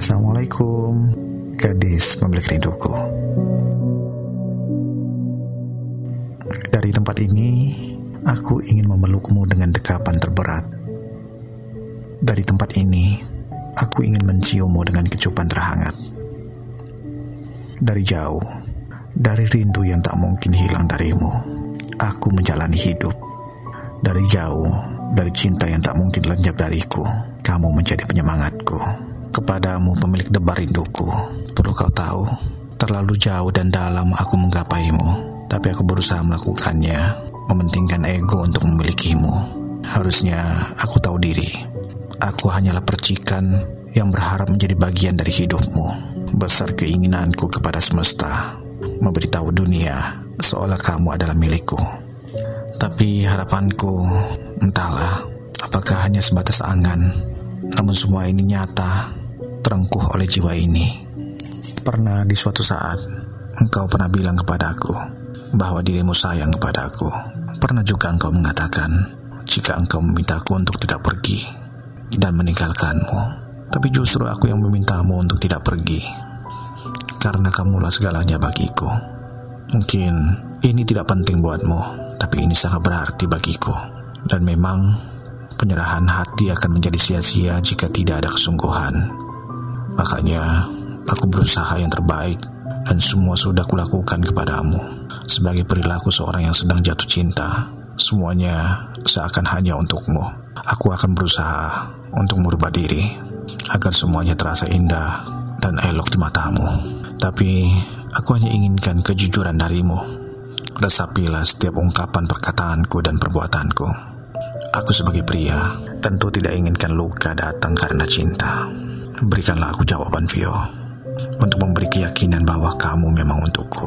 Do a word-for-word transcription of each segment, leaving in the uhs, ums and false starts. Assalamualaikum, gadis pemilik rinduku. Dari tempat ini, aku ingin memelukmu dengan dekapan terberat. Dari tempat ini, aku ingin menciummu dengan kecupan terhangat. Dari jauh, dari rindu yang tak mungkin hilang darimu, aku menjalani hidup. Dari jauh, dari cinta yang tak mungkin lenyap dariku, kamu menjadi penyemangatku. Kepadamu pemilik debar rinduku, perlu kau tahu, terlalu jauh dan dalam aku menggapaimu, tapi aku berusaha melakukannya, mementingkan ego untuk memilikimu. Harusnya aku tahu diri, aku hanyalah percikan yang berharap menjadi bagian dari hidupmu. Besar keinginanku kepada semesta, memberitahu dunia seolah kamu adalah milikku. Tapi harapanku, entahlah, apakah hanya sebatas angan? Namun semua ini nyata, terengkuh oleh jiwa ini. Pernah di suatu saat, engkau pernah bilang kepada aku bahwa dirimu sayang kepada aku. Pernah juga engkau mengatakan jika engkau memintaku untuk tidak pergi dan meninggalkanmu. Tapi justru aku yang memintamu untuk tidak pergi, karena kamulah segalanya bagiku. Mungkin ini tidak penting buatmu, tapi ini sangat berarti bagiku. Dan memang penyerahan hati akan menjadi sia-sia jika tidak ada kesungguhan. Makanya, aku berusaha yang terbaik dan semua sudah kulakukan kepadamu. Sebagai perilaku seorang yang sedang jatuh cinta, semuanya seakan hanya untukmu. Aku akan berusaha untuk merubah diri agar semuanya terasa indah dan elok di matamu. Tapi, aku hanya inginkan kejujuran darimu. Resapilah setiap ungkapan perkataanku dan perbuatanku. Aku sebagai pria tentu tidak inginkan luka datang karena cinta. Berikanlah aku jawaban, Vio, untuk memberi keyakinan bahwa kamu memang untukku.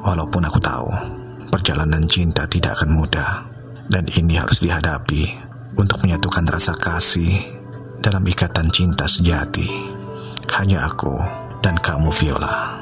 Walaupun aku tahu perjalanan cinta tidak akan mudah, dan ini harus dihadapi untuk menyatukan rasa kasih dalam ikatan cinta sejati. Hanya aku dan kamu, Viola.